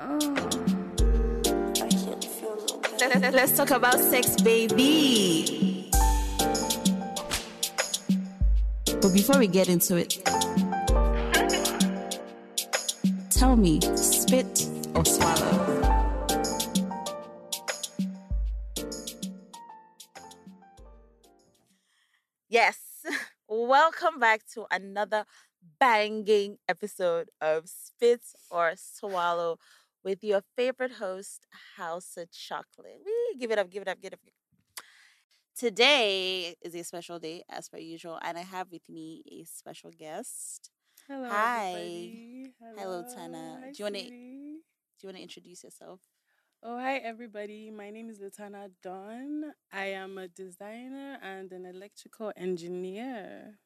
I can't feel no pain. Let's talk about sex, baby. But before we get into it, tell me, spit or swallow? Yes, welcome back to another banging episode of Spit or Swallow with your favorite host, Hausa Chocolate. Wee, give it up, give it up, give it up. Today is a special day, as per usual, and I have with me a special guest. Hello, hi. Hello, Lotanna. Do you want to introduce yourself? Oh, hi, everybody. My name is Lotanna Don. I am a designer and an electrical engineer.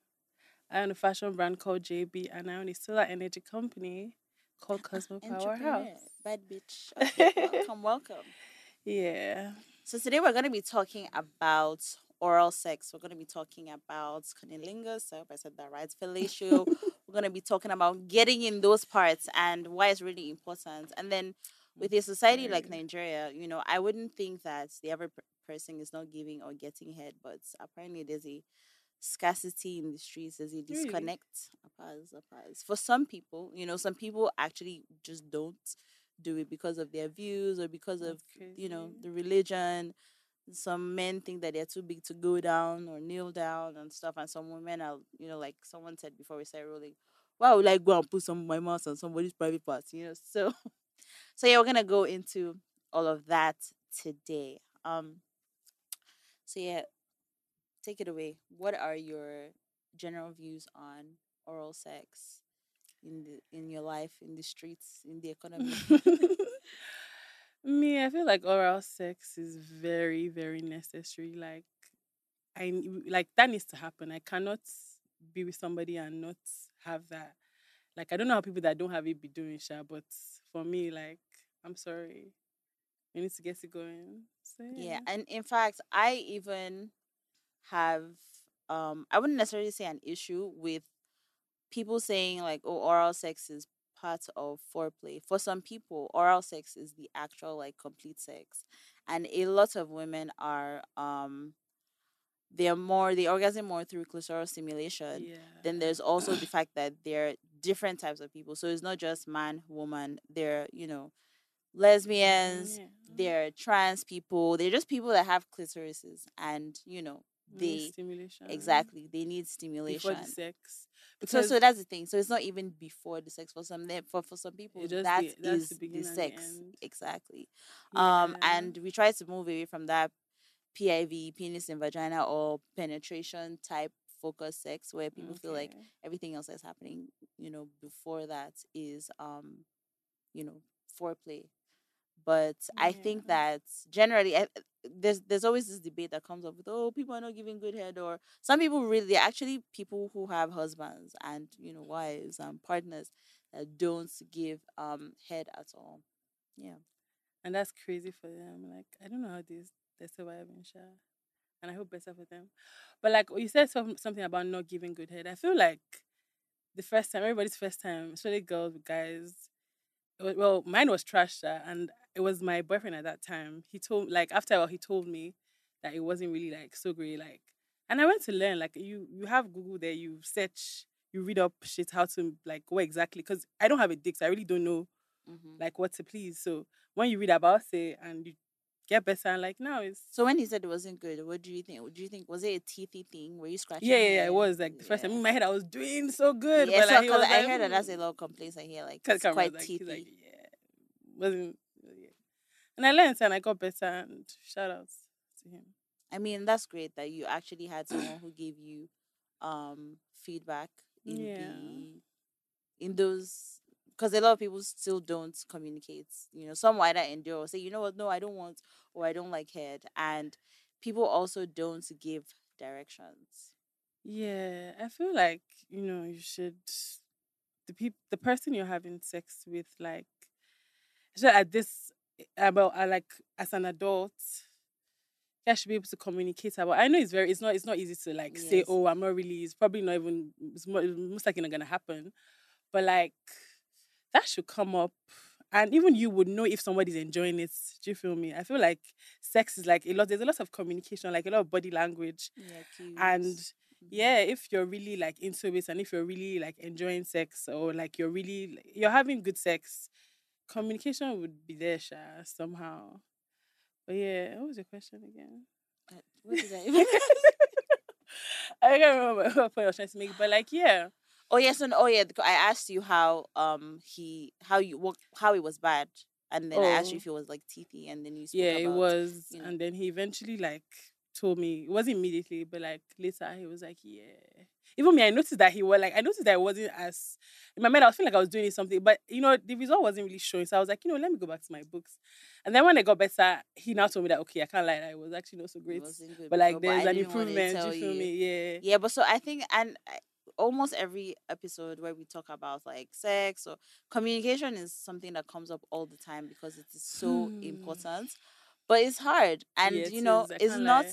I own a fashion brand called JB, and I own a solar energy company called Cosmo Powerhouse. Bad bitch. Okay, welcome. Yeah. So today we're going to be talking about oral sex. We're going to be talking about cunnilingus. I hope I said that right. Fellatio. We're going to be talking about getting in those parts and why it's really important. And then with a society like Nigeria, you know, I wouldn't think that the average person is not giving or getting head, but apparently there's a scarcity in the streets. There's a disconnect. Applause. For some people, you know, some people actually just don't do it because of their views or because of, you know, the religion. Some men think that they're too big to go down or kneel down and stuff. And some women are, you know, like someone said before we started rolling, wow, would I go and put some of my mouth on somebody's private parts, you know? So yeah, we're going to go into all of that today. So yeah, take it away. What are your general views on oral sex? In your life, in the streets, in the economy? Me, I feel like oral sex is very, very necessary. Like, that needs to happen. I cannot be with somebody and not have that. Like, I don't know how people that don't have it be doing shit, but for me, like, I'm sorry. We need to get it going. So, yeah, and in fact, I even have, I wouldn't necessarily say an issue with people saying, like, oh, oral sex is part of foreplay. For some people, oral sex is the actual, like, complete sex. And a lot of women are, they orgasm more through clitoral stimulation. Yeah. Then there's also the fact that there are different types of people. So it's not just man, woman. They're, you know, lesbians. Yeah. They're trans people. They're just people that have clitorises. And, you know, they need stimulation before the sex. Because so that's the thing. So it's not even before the sex for some. For some people, that's the sex. Exactly. Yeah. And we try to move away from that PIV, penis and vagina, or penetration type focus sex, where people feel like everything else that's happening, you know, before that is, you know, foreplay. But I think that generally, there's always this debate that comes up with, oh, people are not giving good head, or some people really, actually people who have husbands and, you know, wives and partners that don't give head at all. Yeah. And that's crazy for them. Like, I don't know how they're surviving, and I hope better for them. But like you said something about not giving good head. I feel like everybody's first time, especially girls with guys, well, mine was trash, and it was my boyfriend at that time. He told, like, after a while, he told me that it wasn't really, like, so great, like. And I went to learn, like, you have Google there, you search, you read up shit, how to, like, where exactly, because I don't have a dick, so I really don't know, like, what to please. So when you read about it and you get better, and, like, now it's... So when he said it wasn't good, what do you think? Was it a teethy thing? Were you scratching? Yeah, it was, like, the first time in my head, I was doing so good. Yeah, because so, like, I heard that that's a lot of complaints I hear, like, it's quite teethy. Like, wasn't... And I learned and I got better, and shout out to him. I mean, that's great that you actually had someone who gave you feedback in those, because a lot of people still don't communicate. You know, some either endure or say, you know what, no, I don't want, or I don't like head. And people also don't give directions. Yeah, I feel like, you know, you should, the person you're having sex with, like, at this, like, as an adult, I should be able to communicate about. I know it's not easy to, like, say, oh, I'm not really. It's probably not even. It's most likely not gonna happen, but like that should come up And even you would know if somebody's enjoying it. Do you feel me? I feel like sex is like a lot. There's a lot of communication, like a lot of body language. Yeah, and yeah, if you're really like into it and if you're really like enjoying sex or like you're really, you're having good sex, communication would be there, Sha, somehow. But yeah, what was your question again? What did I even... I can't remember what point I was trying to make, but like, yeah. Oh yes, and oh yeah. I asked you how it was bad, and then I asked you if it was like teethy, and then you spoke about, it was, you know. And then he eventually like told me it wasn't immediately, but like later he was like, yeah. Even me, I noticed that it wasn't as in my mind. I was feeling like I was doing something, but you know the result wasn't really showing. So I was like, you know, let me go back to my books. And then when I got better, he now told me that okay, I can't lie, that it was actually not so great, but like there's an improvement. Do you feel me? Yeah. Yeah, but so I think almost every episode where we talk about like sex or communication is something that comes up all the time because it is so important, but it's hard. And yeah, you know, it's not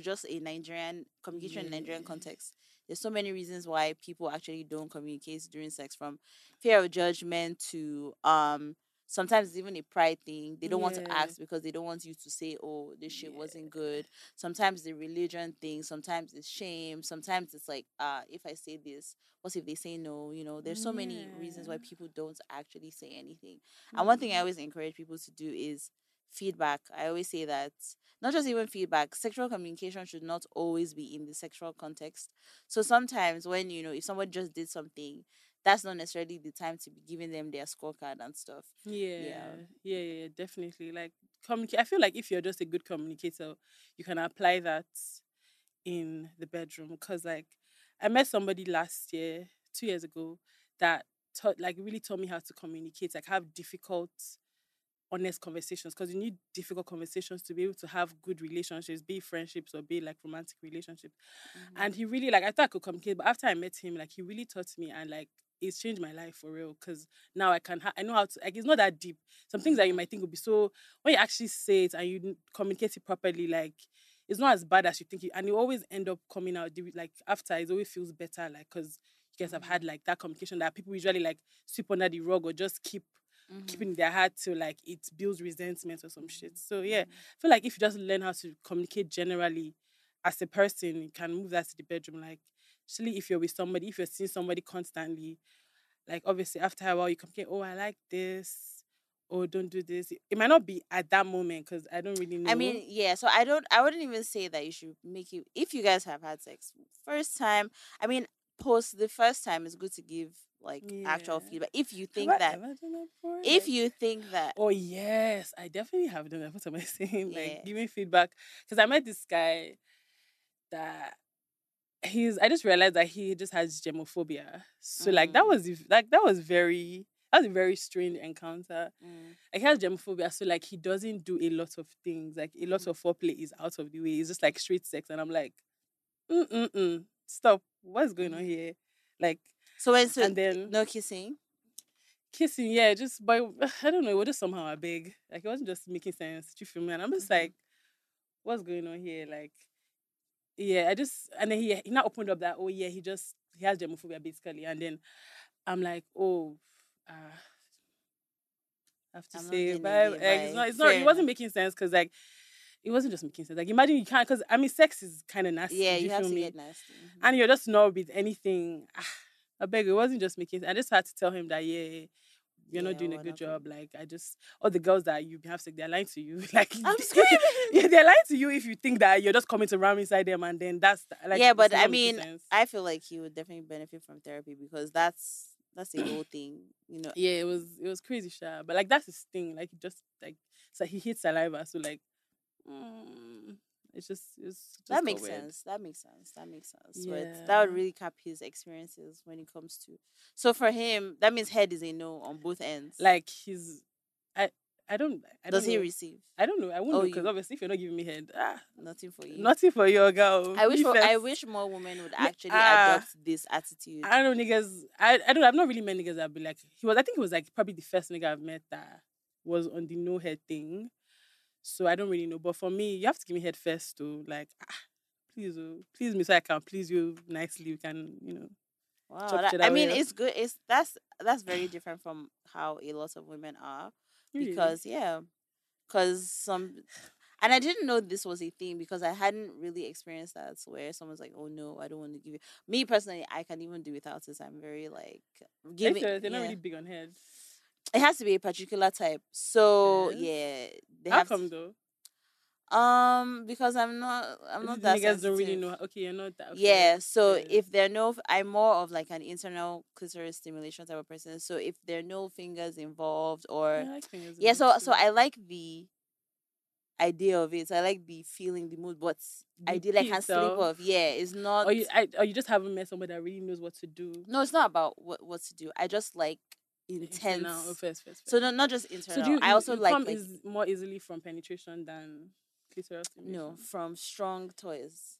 just a Nigerian communication in Nigerian context. There's so many reasons why people actually don't communicate during sex, from fear of judgment to sometimes it's even a pride thing. They don't want to ask because they don't want you to say, oh, this shit wasn't good. Sometimes the religion thing. Sometimes it's shame. Sometimes it's like, if I say this, what if they say no? You know, there's so many reasons why people don't actually say anything. And one thing I always encourage people to do is feedback. I always say that, not just even feedback, sexual communication should not always be in the sexual context. So sometimes when, you know, if someone just did something, that's not necessarily the time to be giving them their scorecard and stuff. Yeah, definitely. Like, I feel like if you're just a good communicator, you can apply that in the bedroom. Because, like, I met somebody 2 years ago, that taught, like, really taught me how to communicate, like, have difficult, honest conversations. Because you need difficult conversations to be able to have good relationships, be friendships or be, like, romantic relationships. Mm-hmm. And he really, like, I thought I could communicate, but after I met him, like, he really taught me and, like, it's changed my life for real, because now I know how to, like, it's not that deep. Some things that you might think would be so, when you actually say it and you communicate it properly, like, it's not as bad as you think. And you always end up coming out, like, after, it always feels better, like, because you guys have had, like, that communication that people usually, like, sweep under the rug or just keeping their heart till, like, it builds resentment or some shit. So, yeah, I feel like if you just learn how to communicate generally as a person, you can move that to the bedroom, like, especially if you're with somebody, if you're seeing somebody constantly, like, obviously, after a while, you complain, oh, I like this, or don't do this. It might not be at that moment, because I don't really know. I mean, yeah, so I wouldn't even say that you should make it, if you guys have had sex first time, I mean, post the first time, it's good to give, like, actual feedback. If you think that... Oh, yes, I definitely have done that. What am I saying? Like, giving feedback. Because I met this guy that... I just realized that he just has germophobia. So like that was a very strange encounter. Like, he has germophobia, so like he doesn't do a lot of things. Like a lot of foreplay is out of the way. It's just like straight sex, and I'm like, stop. What's going on here? Like, and then no kissing. Kissing, yeah, just by I don't know. It was just somehow big. Like it wasn't just making sense. Do you feel me? And I'm just like, what's going on here? Like. Yeah, and then he now opened up that, oh, yeah, he has germophobia, basically. And then I'm like, I have to say, bye. Like, it wasn't making sense, because, like, it wasn't just making sense. Like, imagine you can't, because, I mean, sex is kind of nasty. Yeah, you have to get nasty. And you're just not with anything. I beg you, it wasn't just making sense. I just had to tell him that, you're not doing a good job. Like, all the girls that you have sex, they're lying to you. Like, I'm screaming. Yeah, they're lying to you if you think that you're just coming to ram inside them, and then that's like. Yeah, but I mean, I feel like he would definitely benefit from therapy, because that's the whole thing, you know. Yeah, it was crazy, Sha. But like that's his thing. Like so he hates saliva. So like, it's just that makes sense. That makes sense. Yeah. But that would really cap his experiences when it comes to. So for him, that means head is a no on both ends. Like I don't know. Does he receive? I don't know. I won't know, because obviously if you're not giving me head, nothing for you. Nothing for your girl. I wish more women would actually adopt this attitude. I don't know, niggas. I've not really met niggas that be like, I think he was like probably the first nigga I've met that was on the no head thing. So I don't really know. But for me, you have to give me head first, though. Like, please me so I can please you nicely. You can, you know. Wow, it's good. That's very different from how a lot of women are, because and I didn't know this was a thing because I hadn't really experienced that, where someone's like, oh, no, I don't want to give you. Me, personally, I can even do without this. I'm very, giving. They're not really big on heads. It has to be a particular type. So, they How have come, though? Because I'm not that sensitive. Niggas don't really know. Okay, you're not that. Okay. Yeah, so if there are no... I'm more of, an internal clitoris stimulation type of person. So if there are no fingers involved or... I like fingers involved. Yeah, so I like the... idea of it. So I like the feeling, the mood, but I did can't sleep off. Yeah, it's not. Or you just haven't met somebody that really knows what to do. No, it's not about what to do. I just like intense. First. So no, not just internal. So I also like is more easily from penetration than clitoral stimulation. No, from strong toys.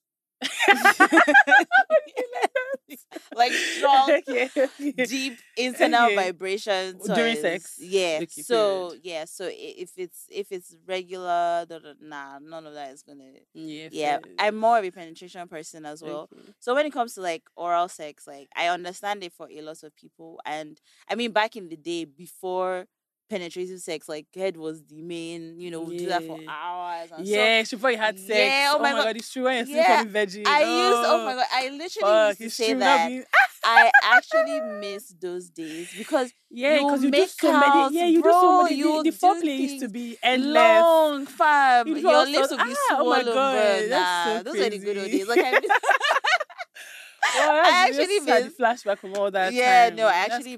Strong, deep internal vibrations during sex. Yeah. So if it's regular, nah, none of that is gonna. Yeah. I'm more of a penetration person as well. Okay. So when it comes to oral sex, I understand it for a lot of people, and I mean back in the day before penetrative sex, head was the main, we do that for hours. And she probably had sex. Yeah, oh my God, it's true. When you're sleeping veggie. I literally used to say that. I actually miss those days because you make so many. Yeah, you do so many. The foreplay used to be endless. Long, fam. Your lips would be swollen. Oh my God, that's so those are the good old days. I actually miss the flashback from all that. Yeah, time. No, I actually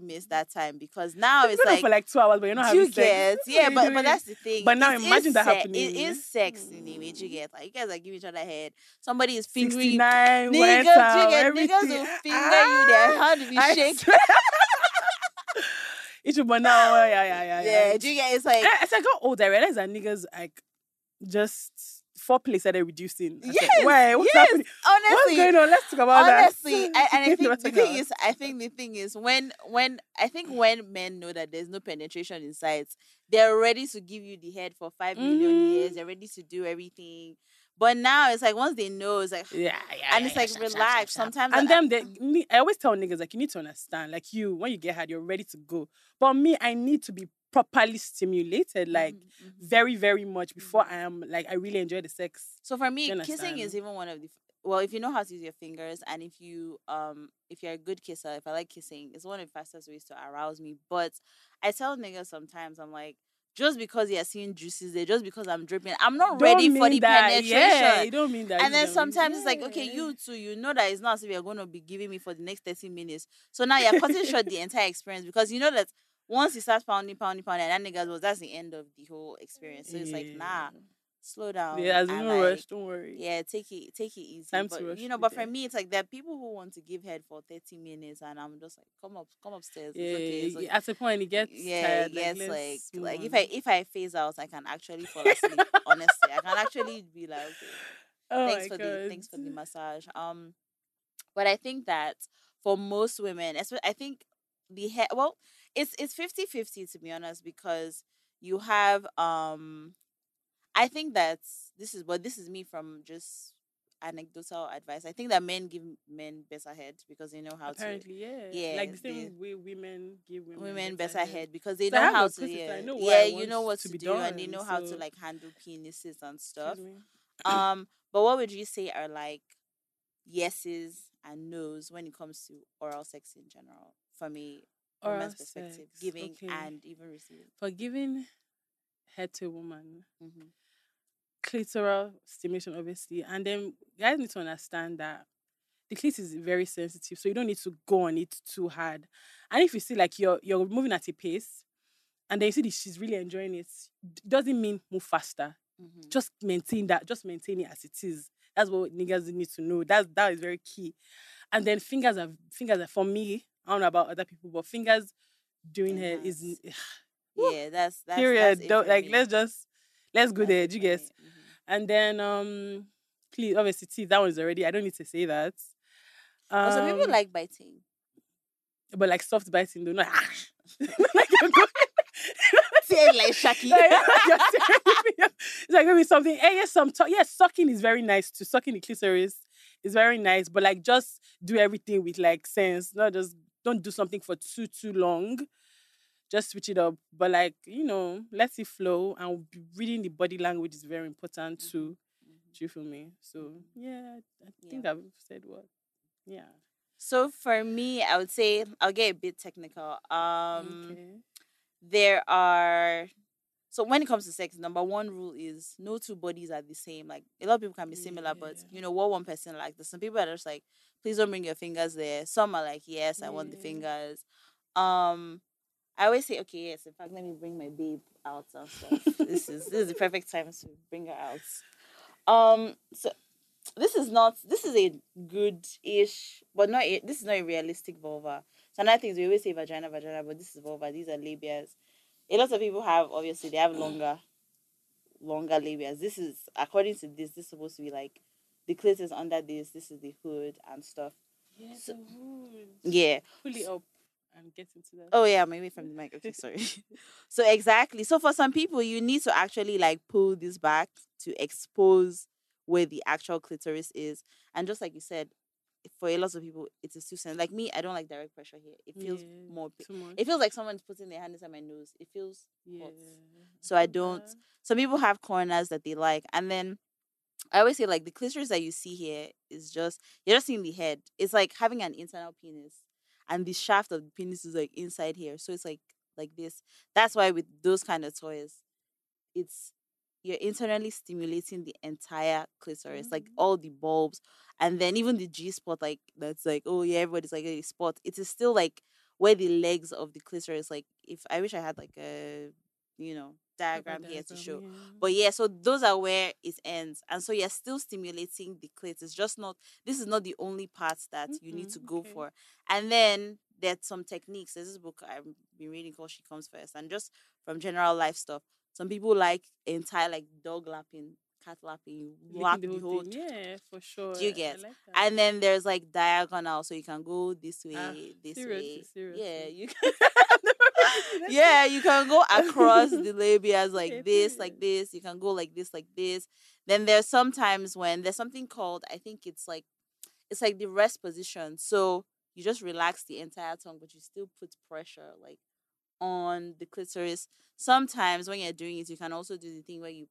miss that time because now it's for 2 hours, but you're not having sex. Yeah, but that's the thing. But now imagine that happening. It is sex in the image. You get you guys are giving each other head. Somebody is fingering you. Niggas will finger you. Their hand will be shaking. It's but now, yeah. Do you get? It's as I got older, I realized that niggas just. Foreplay started reducing. What's happening? Honestly, what's going on? Let's talk about that. Honestly, I think the thing is when men know that there's no penetration in sights, they're ready to give you the head for 5 million years. They're ready to do everything. But now it's once they know, it's and it's relax. Shop. Sometimes and I always tell niggas you need to understand when you get hard, you're ready to go. But me, I need to be properly stimulated, very, very much before I am I really enjoy the sex. So for me, kissing is even one of the if you know how to use your fingers and if you if you're a good kisser, if I like kissing, it's one of the fastest ways to arouse me. But I tell niggas sometimes I'm just because you're seeing juices there, just because I'm dripping, I'm not ready for the penetration. Yeah, you don't mean that. And then sometimes it's okay, you too, you know that it's not as if you're going to be giving me for the next 30 minutes. So now you're cutting short the entire experience because you know that once he starts pounding, and that nigga that's the end of the whole experience. So it's nah, slow down. Yeah, there's no rush, don't worry. Yeah, take it easy. But for me, it's there are people who want to give head for 30 minutes, and I'm just come upstairs. Yeah, it's okay. It's at the point it gets tired. If I phase out, I can actually fall asleep. Honestly, I can actually be okay. Oh thanks for the massage. But I think that for most women, I think the head. Well. It's 50-50 to be honest, because you have I think that this is me from just anecdotal advice. I think that men give men better head because they know how to. Apparently, yeah. The same way women give women better head because they know how to. Yeah, you know what to do done, and they know how to handle penises and stuff. But what would you say are yeses and nos when it comes to oral sex in general? For me. Woman's perspective, giving and even receiving. For giving head to a woman, clitoral stimulation, obviously. And then guys need to understand that the clit is very sensitive, so you don't need to go on it too hard. And if you see you're moving at a pace, and then you see that she's really enjoying it, doesn't mean move faster. Mm-hmm. Just maintain that. Just maintain it as it is. That's what niggas need to know. That is very key. And then fingers are for me. I don't know about other people, but fingers doing her is that's period. That's let's go there. Do you guess? Mm-hmm. And then please, obviously teeth. That one's already. I don't need to say that. Also, people like biting, but soft biting though. Not you're going. Saying Shaki. It's gonna be something. Yes, sucking is very nice too. Sucking the clitoris It's very nice, but like just do everything with like sense. Not just don't do something for too long. Just switch it up. But like, you know, let it flow. And reading the body language is very important too. Do you feel me? So yeah, I think I've said what. Yeah. So for me, I would say I'll get a bit technical. Okay. So when it comes to sex, number one rule is no two bodies are the same. Like, a lot of people can be similar, but, you know, what one person likes. There's some people that are just like, please don't bring your fingers there. Some are like, yes, I want the fingers. I always say, okay, yes, in fact, let me bring my babe out and stuff. This is the perfect time to bring her out. So this is a good-ish, but this is not a realistic vulva. So another thing is we always say vagina, but this is vulva. These are labias. A lot of people have, obviously, they have longer labias. This is, according to this, is supposed to be like, the clitoris under this. This is the hood and stuff. Yeah, so, the hood. Yeah. Pull it up. I'm getting to that. Oh, yeah, I'm away from the mic. Okay, sorry. So, exactly. So, for some people, you need to actually, like, pull this back to expose where the actual clitoris is. And just like you said, for a lot of people, it is too sensitive. Like me, I don't like direct pressure here. It feels more... It feels like someone's putting their hand inside my nose. It feels hot. So, I don't... Yeah. Some people have corners that they like. And then, I always say, like, the clitoris that you see here is just... You're just seeing the head. It's like having an internal penis. And the shaft of the penis is, like, inside here. So it's, like this. That's why with those kind of toys, it's... You're internally stimulating the entire clitoris. Mm-hmm. Like, all the bulbs. And then even the G-spot, like, that's, like, oh, yeah, everybody's, like, a spot. It is still, like, where the legs of the clitoris, like, if... I wish I had, like, a, you know, diagram here to show. Yeah. But, yeah, so those are where it ends. And so you're still stimulating the clit. It's just not... This is not the only part that you need to go for. And then there's some techniques. There's this book I've been reading called She Comes First. And just from general life stuff, some people like entire, like, dog lapping, cat lapping. You lap the whole thing. Yeah, for sure. Do you get? Like, and then there's, like, diagonal. So you can go this way, this way. Seriously. Yeah, you can... Yeah, you can go across the labias like this. You can go like this. Then there's sometimes when there's something called, I think it's like the rest position. So you just relax the entire tongue, but you still put pressure like on the clitoris. Sometimes when you're doing it, you can also do the thing where you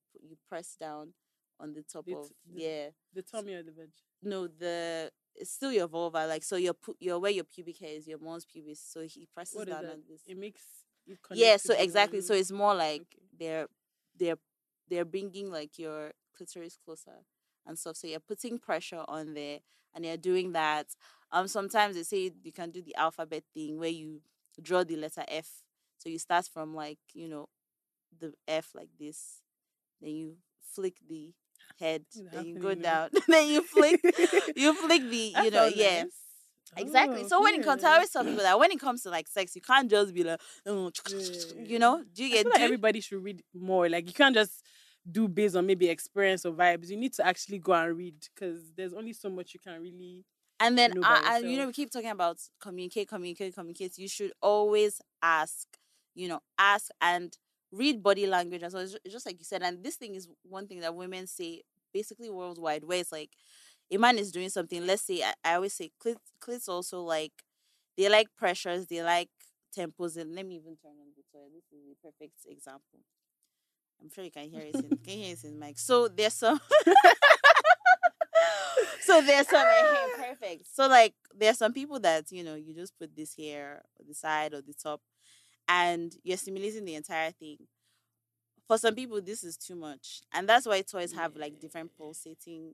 press down on the top the tummy or the veg. No, it's still your vulva, like, so your where your pubic hair is, your mom's pubis, so he presses down on this. It makes it connect. Yeah, so exactly. So it's more like they're bringing like your clitoris closer and stuff. So you're putting pressure on there and you're doing that. Sometimes they say you can do the alphabet thing where you draw the letter F. So you start from, like, you know, the F like this, then you flick the head, then you go down, then you flick the, you know, yeah. Nice. Exactly. Oh, so when it comes to, I always tell people that when it comes to, like, sex, you can't just be like, you know, do you get? I feel like everybody should read more. Like, you can't just do based on maybe experience or vibes. You need to actually go and read, because there's only so much you can really. And then, you know, we keep talking about communicate. You should always ask, you know, and read body language as well, just like you said. And this thing is one thing that women say basically worldwide, where it's like a man is doing something. Let's say, I always say clits also, like, they like pressures, they like tempos. And let me even turn on the toy. This is the perfect example. I'm sure you can hear it. Can you hear it in mic? So there's some... perfect. So, like, there's some people that, you know, you just put this here, or the side, or the top, and you're stimulating the entire thing. For some people, this is too much. And that's why toys have, like, different pulsating.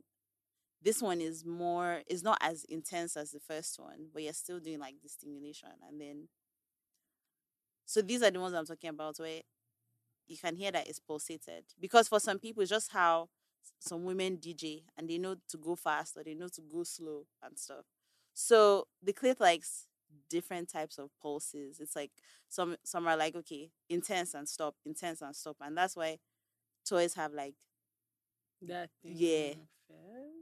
This one is more, it's not as intense as the first one, but you're still doing, like, the stimulation. And then, so these are the ones I'm talking about where you can hear that it's pulsated. Because for some people, it's just how some women DJ, and they know to go fast, or they know to go slow and stuff. So the clit likes different types of pulses. It's like some are like, okay, intense and stop, and that's why toys have, like, that thing. Yeah.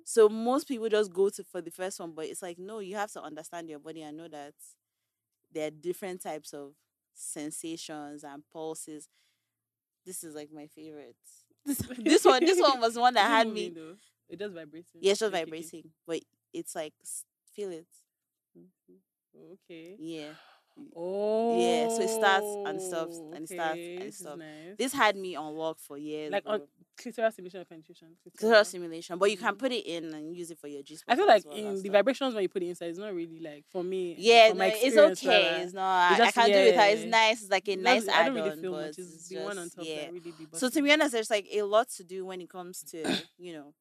So most people just go for the first one, but it's like, no, you have to understand your body and know that there are different types of sensations and pulses. This is, like, my favorite. This one was one that had me. It does vibrating. Yeah, it's just vibrating. But it's like, feel it. Mm-hmm. Okay. Yeah. Oh. Yeah, so it starts and stops and it starts and it stops. Nice. This had me on work for years. Like on clitoral stimulation and penetration. Clitoral stimulation. But you can put it in and use it for your G-spot. I feel like in the vibrations when you put it inside, it's not really like, for me. Yeah, no, it's okay. Rather, it's not. It's just, I can do it with her. It's nice. It's like a nice add-on. I don't really feel much. It's the one on top that really be busted. So to be honest, there's like a lot to do when it comes to, you know,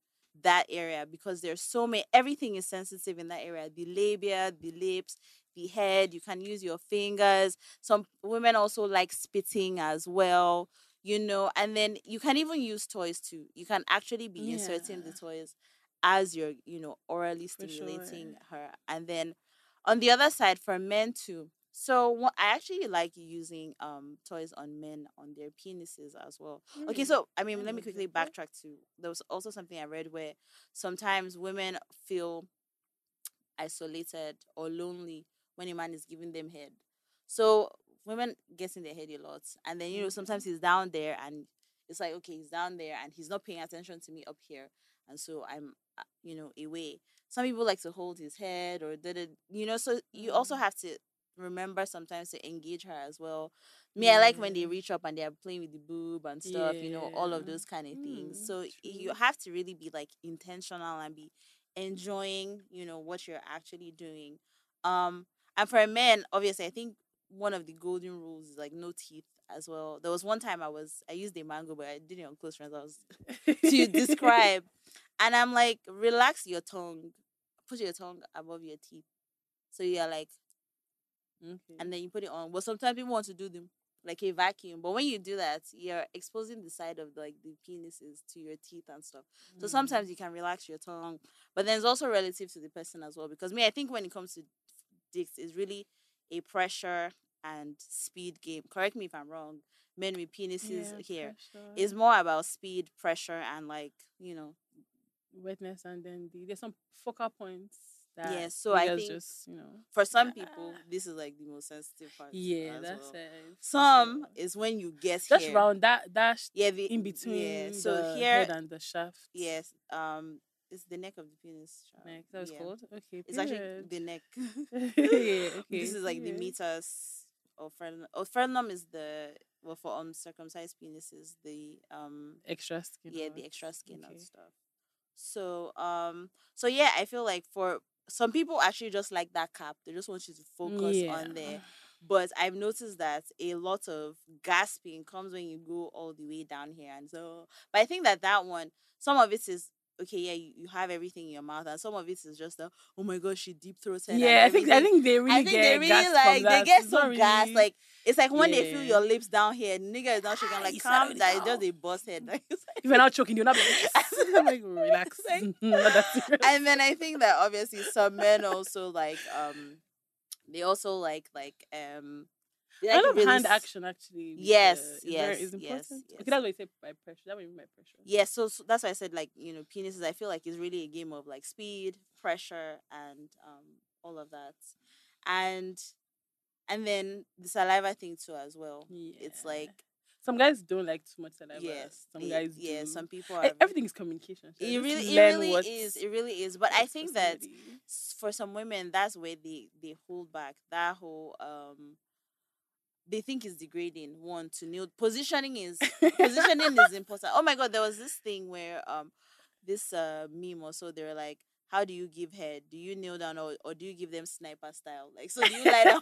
that area, because there's so many, everything is sensitive in that area. The labia, the lips, the head, you can use your fingers. Some women also like spitting as well, you know, and then you can even use toys too. You can actually be inserting the toys as you're, you know, orally stimulating her. And then on the other side, for men too. So I actually like using toys on men on their penises as well. Mm-hmm. Okay, so I mean, let me quickly backtrack to, there was also something I read where sometimes women feel isolated or lonely when a man is giving them head. So women get in their head a lot, and then, you know, sometimes he's down there and it's like, okay, he's down there and he's not paying attention to me up here, and so I'm, you know, away. Some people like to hold his head or you know, so you also have to remember sometimes to engage her as well. I like when they reach up and they are playing with the boob and stuff, you know, all of those kind of things. So you have to really be like intentional and be enjoying, you know, what you're actually doing. And for men, obviously, I think one of the golden rules is like no teeth as well. There was one time I used a mango, but I did it on close friends. I was to describe, and I'm like, relax your tongue, put your tongue above your teeth, so you are like. Okay. And then you put it on. Well, sometimes people want to do them like a vacuum, but when you do that, you're exposing the side of like the penises to your teeth and stuff. So sometimes you can relax your tongue, but then it's also relative to the person as well. Because I think when it comes to dicks, it's really a pressure and speed game. Correct me if I'm wrong. Men with penises here, it's more about speed, pressure, and like, you know, wetness, and then there's some focal points. Yeah, so I think just, you know, for some people this is like the most sensitive part. Yeah, that's it. Some is when you get just here. Round the in between. Yeah, so the here head and the shaft. Yes, it's the neck of the penis. Neck. That was called. Okay, it's actually the neck. This is like the meatus of frenulum. Oh, frenulum is the for uncircumcised penises, the extra skin. Yeah, the extra skin and stuff. So I feel like for some people actually just like that cap. They just want you to focus on there. But I've noticed that a lot of gasping comes when you go all the way down here. And so, but I think that one, some of it is, you have everything in your mouth. And some of it is just the, oh my gosh, she deep throated. Yeah, I think they really get like, they get some gas. Like, it's like when they feel your lips down here, nigga is not shaking. Like, calm down. It's just a bust head. Like, it's like, if you're not choking, you're not like, relax. Like, and then I think that obviously some men also like, they also like I love hand action, actually. Yes. That's why I said by pressure. That would mean by pressure. Yes, so that's why I said, like, you know, penises, I feel like it's really a game of, like, speed, pressure, and all of that. And then the saliva thing, too, as well. Yeah. It's like... Some guys don't like too much saliva. Yes. Some guys do. Yeah, some people are... Everything is communication. It really is. It really is. But I think that for some women, that's where they hold back. That whole... they think it's degrading. One to kneel. Positioning is important. Oh my God, there was this thing where this meme or so, they were like, how do you give head? Do you kneel down or do you give them sniper style? Like, so do you lie down?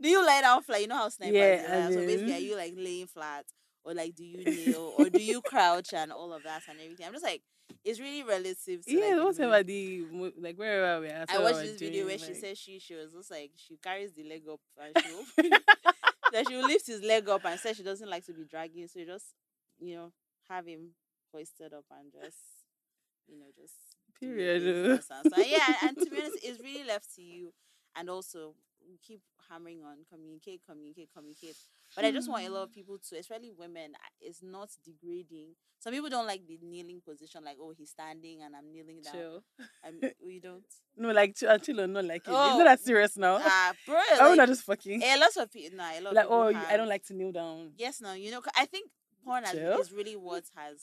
Do you lie down flat? You know how snipers do. So basically, are you like laying flat, or like do you kneel or do you crouch and all of that and everything? I'm just like, it's really relative to whatever the like wherever we are. I watched this video where she said she was just like, she carries the leg up and she lifts his leg up and says she doesn't like to be dragging, so you just, you know, have him hoisted up and just, you know, just period. So and to be honest, it's really left to you. And also we keep hammering on communicate. But I just want a lot of people to, especially women, it's not degrading. Some people don't like the kneeling position, like, oh, he's standing and I'm kneeling down. Chill. You don't? No, like, chill or not like it. It's not that serious now. Bro. Like, I'm not just fucking. A lot of people. Like, oh, I don't like to kneel down. Yes, no, you know, I think porn is really what has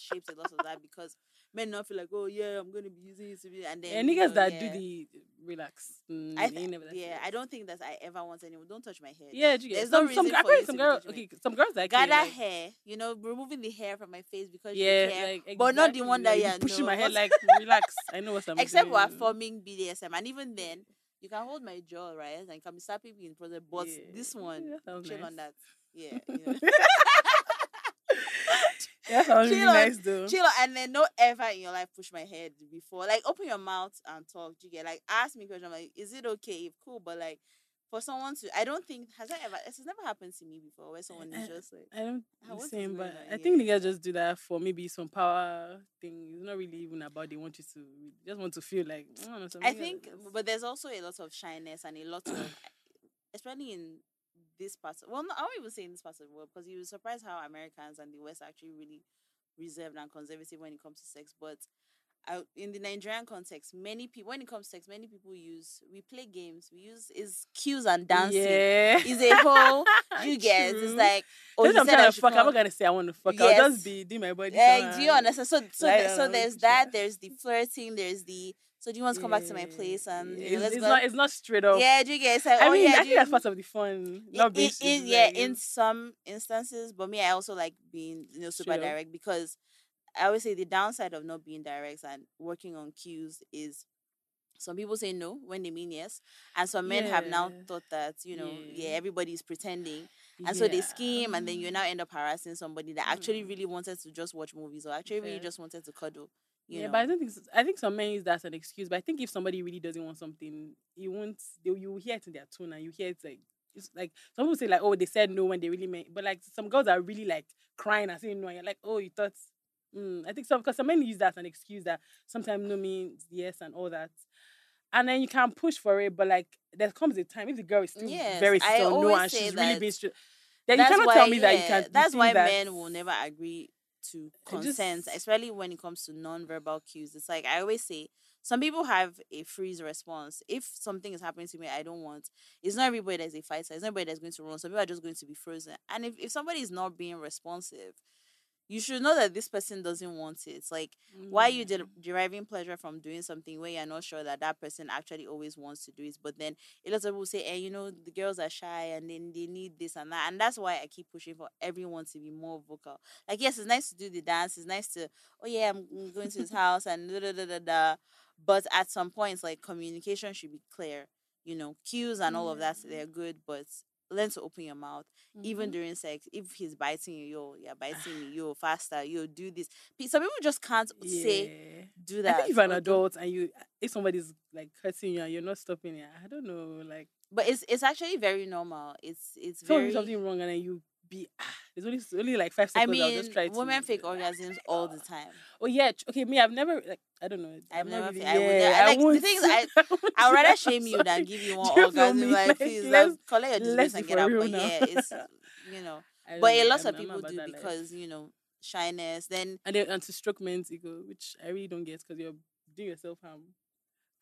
shaped a lot of that, because men now feel like, oh yeah, I'm gonna be using it to be, and then niggas do the relax. I don't think that I ever want anyone. Don't touch my hair. Yeah, do you there's some, no reason some, for I you some girls. Okay, some girls like gather like, hair. You know, removing the hair from my face because you care, like, exactly, but not the one that you're pushing my hair like relax. I know what I'm except doing. Except we're forming BDSM, and even then. You can hold my jaw, right? And can be slapping me in front, but this one, chill nice on that. Yeah. You know. That sounds really nice, though. Chill on, and then don't ever in your life push my head before. Like, open your mouth and talk. You get, like, ask me questions. I'm like, is it okay? Cool, but, like, for someone to, I don't think, has that ever, it's never happened to me before where someone is just like, I don't, the same, but I think niggas just do that for maybe some power thing. It's not really even about they want you to, they just want to feel like, I don't know, something. I think, but there's also a lot of shyness and a lot of, especially in this part, well, no, I won't even say in this part of the world, because you would surprise how Americans and the West are actually really reserved and conservative when it comes to sex, but in the Nigerian context, many people, when it comes to sex, many people use, we play games, we use is cues and dancing. Yeah. Is a whole, you guys, it's like, oh, you I'm said trying to fuck, I'm not going to say I want to fuck, yes. I'll just be doing my body. Do you understand? So there's that, there's the flirting, there's the, so do you want to come back to my place? And you know, it's not straight up. Yeah, do you guys? Like, I mean, I think that's part of the fun. In some instances, but me, I also like being, you know, super straight direct up. Because I always say the downside of not being direct and working on cues is some people say no when they mean yes. And some men have now thought that, you know, everybody's pretending. And so they scheme, and then you now end up harassing somebody that actually really wanted to just watch movies or actually really just wanted to cuddle. You know? But I don't think so. I think some men use that as an excuse. But I think if somebody really doesn't want something, you hear it in their tone, and you hear it like, it's like some people say like, oh, they said no when they really meant, but like some girls are really like crying and saying no, and you're like, oh, you thought. I think so, because some men use that as an excuse that sometimes no means yes and all that. And then you can push for it, but like there comes a time if the girl is still very still no and she's really being strict, then you cannot tell me that you can't. That's why men will never agree to consent, especially when it comes to non-verbal cues. It's like I always say, some people have a freeze response. If something is happening to me, I don't want. It's not everybody that's a fighter. It's not everybody that's going to run. Some people are just going to be frozen. And if somebody is not being responsive, you should know that this person doesn't want it. It's like, why are you deriving pleasure from doing something where you're not sure that that person actually always wants to do it? But then a lot of people say, hey, you know, the girls are shy and then they need this and that. And that's why I keep pushing for everyone to be more vocal. Like, yes, it's nice to do the dance. It's nice to, oh, yeah, I'm going to his house and da-da-da-da-da. But at some points, like, communication should be clear. You know, cues and all of that, they're good, but learn to open your mouth, even during sex. If he's biting you, you're biting me, yo, faster, yo, do this. Some people just can't say, do that. I think if you're an adult and if somebody's like hurting you and you're not stopping it, I don't know, like. But it's actually very normal. It's very. Something wrong and then you be. It's only like 5 seconds. I mean, I'll just try to. Women fake orgasms all the time. Oh yeah, okay. Me, I've never like. I don't know. I've never. Really, the thing is, I'd rather shame you than give you one orgasm. You know, like, please, like, collect your disgrace and get out. But yeah, it's you know. But a lot of people do because you know shyness. Then and to stroke men's ego, which I really don't get, because you're doing yourself harm.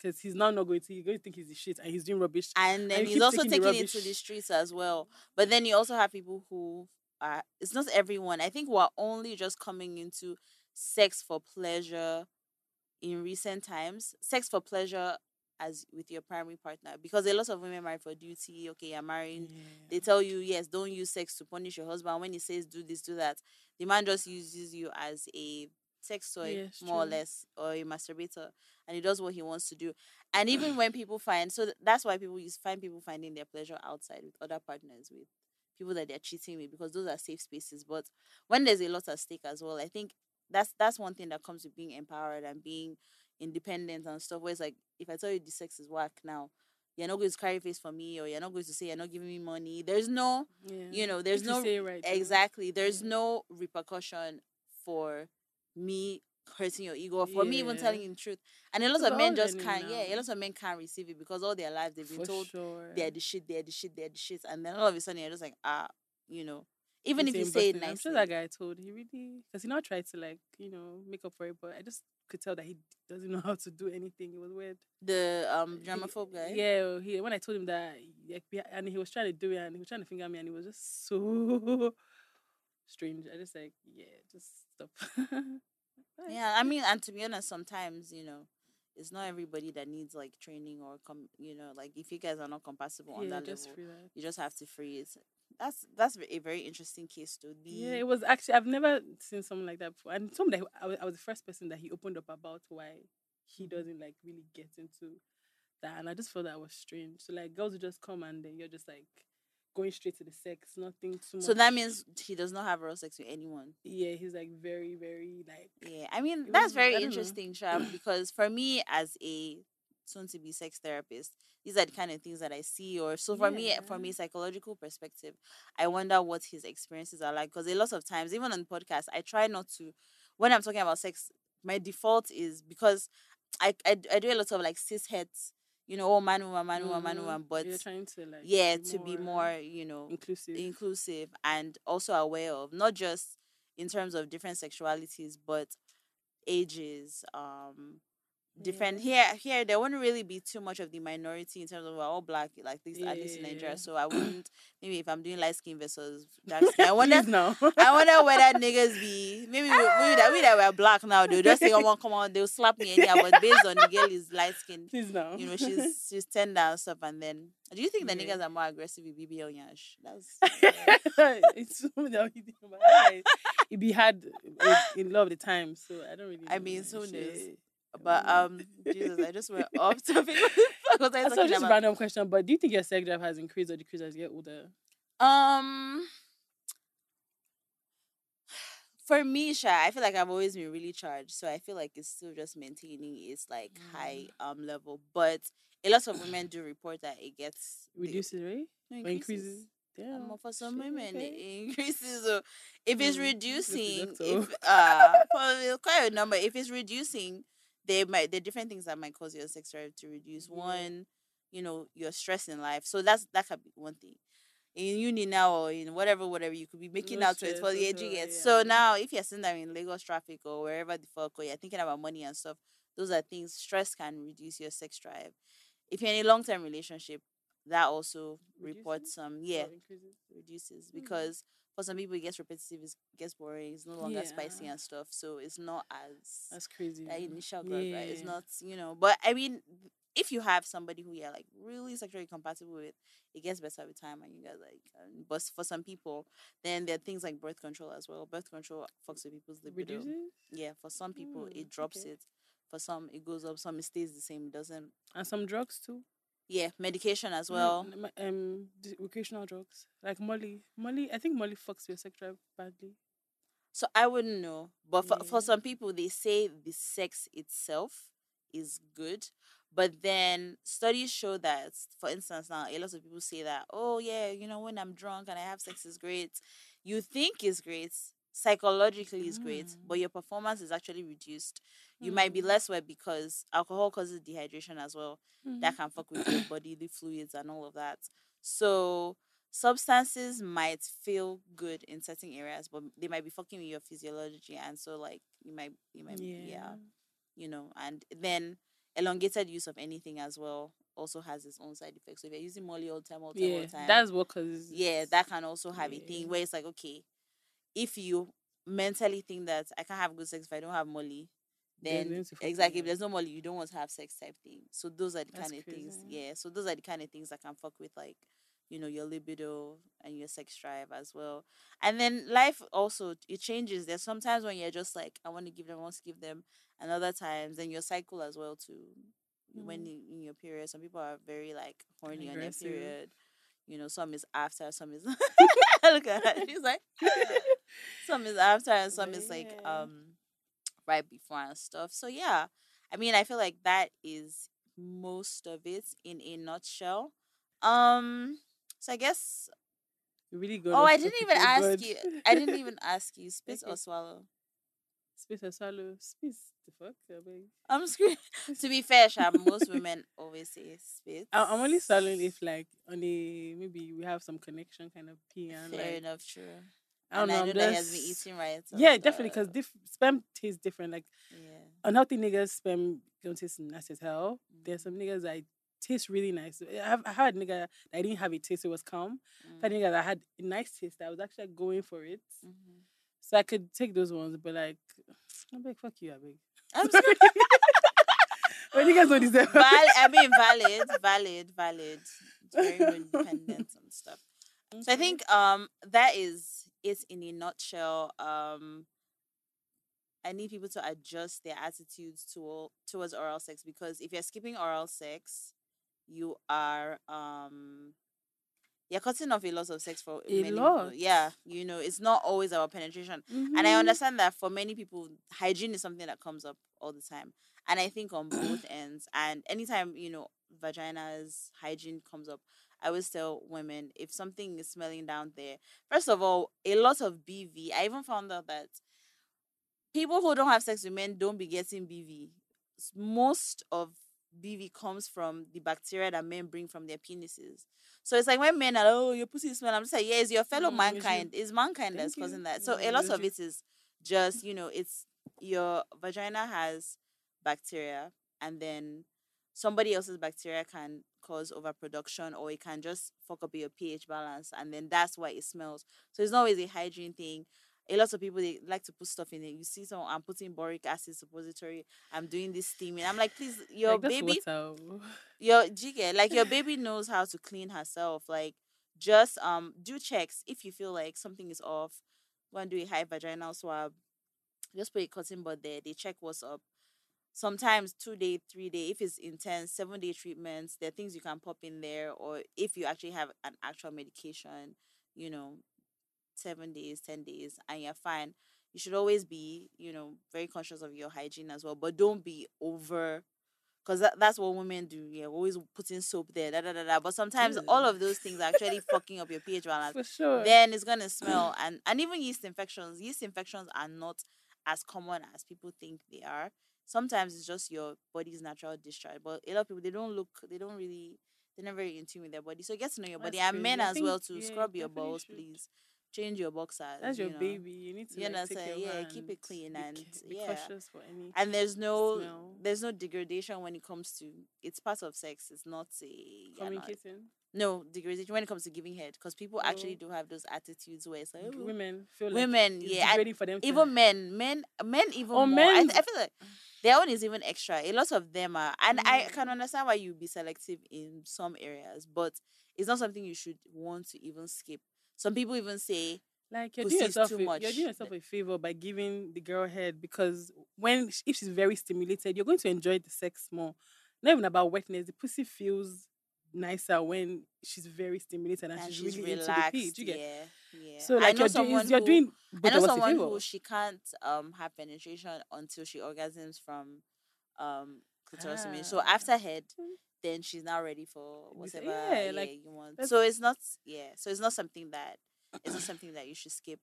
Because he's now not going to, you're going to think he's the shit and he's doing rubbish. And then he's also taking it to the streets as well. But then you also have people who are, it's not everyone. I think we're only just coming into sex for pleasure in recent times. Sex for pleasure as with your primary partner. Because a lot of women marry for duty. Okay, you're marrying. Yeah. They tell you, yes, don't use sex to punish your husband. When he says do this, do that, the man just uses you as a sex toy, yes, more or less, or a masturbator, and he does what he wants to do. And even when people find, so that's why people finding their pleasure outside with other partners, with people that they're cheating with, because those are safe spaces. But when there's a lot at stake as well, I think that's one thing that comes with being empowered and being independent and stuff, where it's like, if I tell you the sex is whack now, you're not going to carry face for me, or you're not going to say you're not giving me money. There's no, you know, there's no, right, exactly, there's no repercussion for me hurting your ego, for me even telling you the truth. And a lot of men just can't a lot of men can't receive it, because all their lives they've been told they're the shit, and then all of a sudden you're just like, you know, even if you say it nicely. I'm sure that guy told, he really, because he now tried to, like, you know, make up for it, but I just could tell that he doesn't know how to do anything. It was weird. The dramaphobe guy. Yeah, when I told him that, like, and he was trying to do it, and he was trying to finger me, and he was just so strange. I just like, yeah, just stop. Yeah, I mean, and to be honest, sometimes, you know, it's not everybody that needs like training or you know, like if you guys are not compatible on that level, you just have to free it. That's a very interesting case to be. Yeah, it was actually, I've never seen someone like that before. And somebody, I was the first person that he opened up about why he doesn't like really get into that, and I just felt that was strange. So like girls would just come and then you're just like going straight to the sex, nothing too much. So that means he does not have real sex with anyone. Yeah, he's like very, very like. Yeah, I mean that's very interesting, Shab, because for me as a soon-to-be sex therapist, these are the kind of things that I see. Or so for me, from a psychological perspective, I wonder what his experiences are like. Because a lot of times, even on the podcast, I try not to. When I'm talking about sex, my default is because I do a lot of like cishet. You know, oh, man, woman, but you're trying to like be more, you know, inclusive, and also aware of not just in terms of different sexualities, but ages, different. Here there wouldn't really be too much of the minority in terms of we're all black, like this at least in Nigeria. So I wouldn't maybe if I'm doing light skin versus dark skin. I wonder. I wonder whether niggas be maybe that we're black now. They'll just say, "Oh, well, come on," they'll slap me anyhow. But based on the girl is light skin, please no. You know she's tender and stuff. And then do you think the niggas are more aggressive with BB or Yash? It's it'd be hard in love the time. So I don't really. I mean, so knows. But Jesus, I just went off topic. That's just a random question. But do you think your sex drive has increased or decreased as you get older? For me, I feel like I've always been really charged, so I feel like it's still just maintaining its like high level. But a lot of women do report that it gets reduces, right? It increases. Yeah, for some women it increases. So if it's reducing, for quite a number, if it's reducing. There are different things that might cause your sex drive to reduce. One, you know, your stress in life. So that could be one thing. In uni now or in whatever, you could be making out to it for the education. So now, if you're sitting there in Lagos traffic or wherever the fuck, or you're thinking about money and stuff, those are things, stress can reduce your sex drive. If you're in a long-term relationship, that also reports some, reduces. Because for some people, it gets repetitive, it gets boring, it's no longer spicy and stuff, so it's not as... That's crazy. That initial growth, right? It's not, you know... But, I mean, if you have somebody who you're, like, really sexually compatible with, it gets better with time, and you guys, like... But for some people, then there are things like birth control as well. Birth control fucks with people's libido. Reduces? Yeah, for some people, it drops it. For some, it goes up. Some, it stays the same. It doesn't... And some drugs, too? Yeah, medication as well. Recreational drugs like Molly. I think Molly fucks your sex drive badly. So I wouldn't know, but for some people, they say the sex itself is good, but then studies show that, for instance, now a lot of people say that, oh yeah, you know, when I'm drunk and I have sex is great. You think it's great. Psychologically is great, but your performance is actually reduced. You might be less wet because alcohol causes dehydration as well. That can fuck with your body, the fluids and all of that. So substances might feel good in certain areas, but they might be fucking with your physiology, and so like you might you know. And then elongated use of anything as well also has its own side effects. So if you're using Molly all the time, that's what causes. Yeah, that can also have a thing where it's like, okay, if you mentally think that I can't have good sex if I don't have Molly, then exactly if there's no Molly, you don't want to have sex type thing. So those are the kind of things. Yeah. So those are the kind of things that can fuck with, like, you know, your libido and your sex drive as well. And then life also, it changes. There's sometimes when you're just like, I want to give them, and other times, and your cycle as well too. When in your period, some people are very like horny on their period. You know, some is after, some is look at her. She's like some is after and some is like right before and stuff. So yeah. I mean, I feel like that is most of it in a nutshell. So I guess you really good. Oh, I didn't even ask you, spit or swallow. Spit or swallow. Spit the fuck? I'm screaming. To be fair, most women always say spit. I'm only swallowing if like maybe we have some connection kind of pee and fair like, enough, true. I know that he has been eating right. Yeah, definitely, because sperm tastes different. Like unhealthy niggas' sperm don't taste nice as hell. There's some niggas that tastes really nice. I had a nigga that I didn't have a taste, it was calm. I had a nigga that had a nice taste, I was actually going for it. Mm-hmm. So I could take those ones, but like, I'm like, fuck you, I'm sorry. When you guys don't deserve it. I mean, valid. It's very independent and stuff. Okay. So I think that is it in a nutshell. I need people to adjust their attitudes towards oral sex, because if you're skipping oral sex, you are you're cutting off a lot of sex for many people. Yeah, you know, it's not always about penetration. Mm-hmm. And I understand that for many people, hygiene is something that comes up all the time. And I think on both ends, and anytime, you know, vaginas, hygiene comes up, I always tell women, if something is smelling down there, first of all, a lot of BV. I even found out that people who don't have sex with men don't be getting BV. Most of BV comes from the bacteria that men bring from their penises. So it's like when men are, oh, your pussy smells, I'm just like, yeah, it's your fellow mankind. It's mankind that's causing that. So a lot of it is just, you know, it's your vagina has bacteria, and then somebody else's bacteria can cause overproduction, or it can just fuck up your pH balance, and then that's why it smells. So it's not always a hygiene thing. A lot of people, they like to put stuff in it. You see someone, I'm putting boric acid suppository, I'm doing this steaming. I'm like, please, your baby, your baby knows how to clean herself. Like, just do checks. If you feel like something is off, go and do a high vaginal swab. Just put a cotton bud there. They check what's up. Sometimes 2-day, 3-day, if it's intense, 7-day treatments, there are things you can pop in there, or if you actually have an actual medication, you know, 7 days, 10 days, and you're fine. You should always be, you know, very conscious of your hygiene as well, but don't be over, because that's what women do. Yeah, always putting soap there, But sometimes all of those things are actually fucking up your pH balance. For sure. Then it's gonna smell, and even yeast infections. Yeast infections are not as common as people think they are. Sometimes it's just your body's natural discharge. But a lot of people, they're not very in tune with their body. So get to know your body. And men as well, to scrub your balls, please. Change your boxers. That's your baby. You need to keep it clean and be cautious for any. And there's no degradation when it comes to, it's part of sex. It's not communicating. No degradation when it comes to giving head, because people actually do have those attitudes where it's like, oh, women feel like it's ready for them. Men even more. I feel like their own is even extra. A lot of them are, and I can understand why you be selective in some areas, but it's not something you should want to even skip. Some people even say, like, you're doing yourself a favor by giving the girl head, because if she's very stimulated, you're going to enjoy the sex more. Not even about wetness. The pussy feels nicer when she's very stimulated and she's really relaxed, into the pee. Yeah. So like I know someone who she can't have penetration until she orgasms from clitoris. So after head, then she's now ready for whatever you want. So it's not something that you should skip.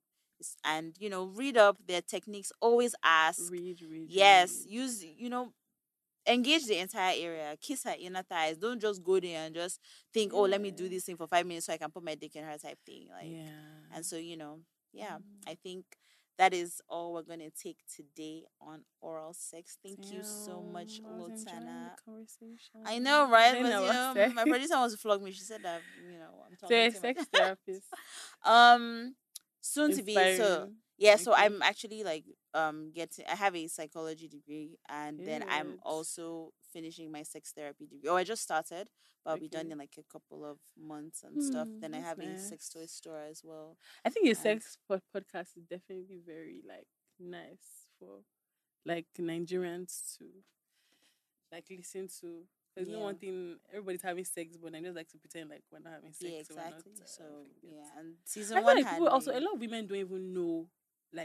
And you know, read up their techniques. Always ask. Read. Yes, use engage the entire area. Kiss her inner thighs. Don't just go there and just think, let me do this thing for 5 minutes so I can put my dick in her type thing. And so, I think that is all we're going to take today on oral sex. Thank you so much, Lotanna. I know, right? My producer wants to flog me. She said that, I'm talking to a sex therapist. Soon inspiring. To be, so... Yeah, so I'm actually I have a psychology degree, and then I'm also finishing my sex therapy degree. Oh, I just started, but I'll be done in a couple of months and stuff. Then I have a sex toy store as well. I think your sex podcast is definitely very nice for Nigerians to listen to. There's no one thing, everybody's having sex, but I just like to pretend like we're not having sex. Yeah, exactly. And season 1 had people a lot of women don't even know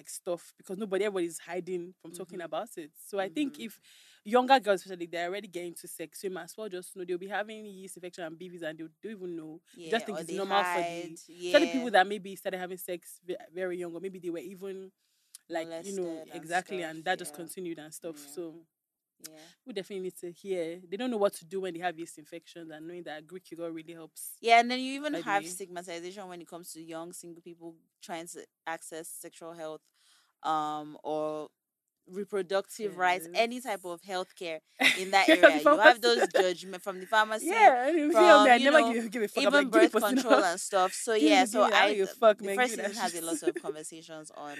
stuff, because everybody's hiding from talking about it. So I think if younger girls, especially, they're already getting to sex, so you might as well just know they'll be having yeast infection and BVs, and they don't even know. Yeah, just think it's normal for the people that maybe started having sex very young, or maybe they were even just continued and stuff. Yeah. So we definitely need to hear. They don't know what to do when they have yeast infections, and knowing that Greek yogurt really helps. Yeah, and then you even have stigmatization when it comes to young single people trying to access sexual health, or reproductive rights, any type of healthcare in that area. You have those judgment from the pharmacy, from, you know, even birth control and stuff. So yeah, so the first season has a lot of conversations on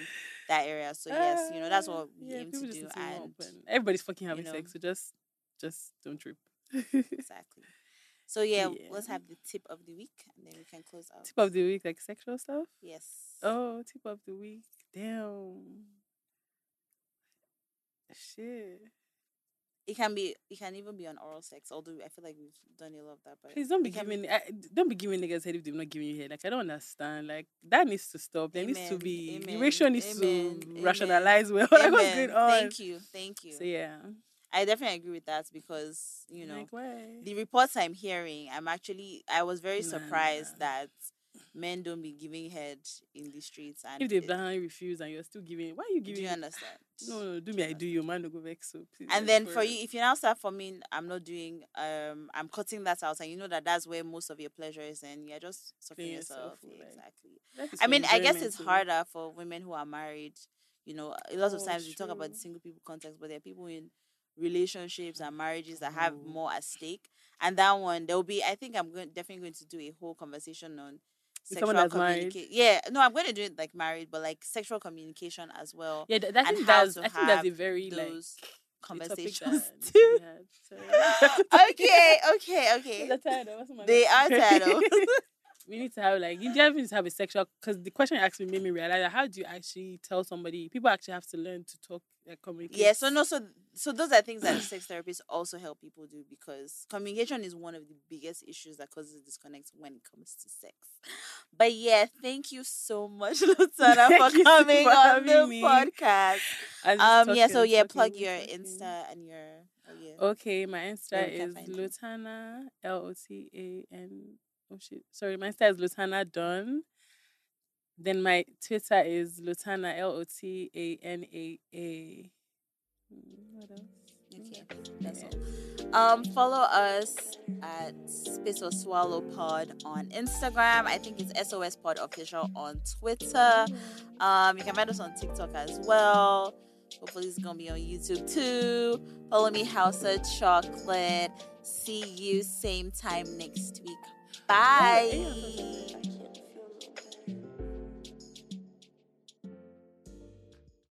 that area. So yes, you know, that's what we aim to do. And everybody's fucking having sex, so just don't trip. Exactly. So yeah, let's have the tip of the week, and then we can close out. Tip of the week, like sexual stuff? Yes. Oh, tip of the week. Damn. Shit. It can even be on oral sex, although I feel like we've done a lot of that. But please don't be giving niggas head if they're not giving you head. Like, I don't understand. Like, that needs to stop. There needs to be the ratio needs to rationalize well. Like, what's going on? Thank you. So yeah. I definitely agree with that because, you know, likewise, the reports I'm hearing, I was very surprised that men don't be giving head in the streets. And if they blindly refuse and you're still giving, why are you giving? Do you understand? No, do me, I do you, man, don't go vex. So please. And then for you, if you now start for me, I'm not doing, I'm cutting that out, and you know that's where most of your pleasure is, and you're just sucking yourself. Exactly. I mean, I guess it's harder for women who are married. You know, a lot of times we talk about the single people context, but there are people in relationships and marriages that have more at stake, and that one there'll be. I think I'm definitely going to do a whole conversation on sexual communication. Yeah, no, I'm going to do it like married, but like sexual communication as well. Yeah, I think that's a very those like conversation. Okay. They are tired. We need to have like you definitely need to have a sexual, because the question you asked me made me realize that how do you actually tell somebody? People actually have to learn to talk, communicate. Yeah, so those are things that sex therapists also help people do, because communication is one of the biggest issues that causes disconnect when it comes to sex. But yeah, thank you so much, Lotanna, for coming on the podcast. Plug your Insta and your Okay, my Insta is Lotanna, Lotan. Oh shit! Sorry, my Insta is Lotanna Don. Then my Twitter is Lotanna Lotanaa. What else? Okay, that's all. Follow us at Spit or Swallow Pod on Instagram. I think it's sospodofficial on Twitter. You can find us on TikTok as well. Hopefully, it's gonna be on YouTube too. Follow me, Hausa Chocolate. See you same time next week. Bye.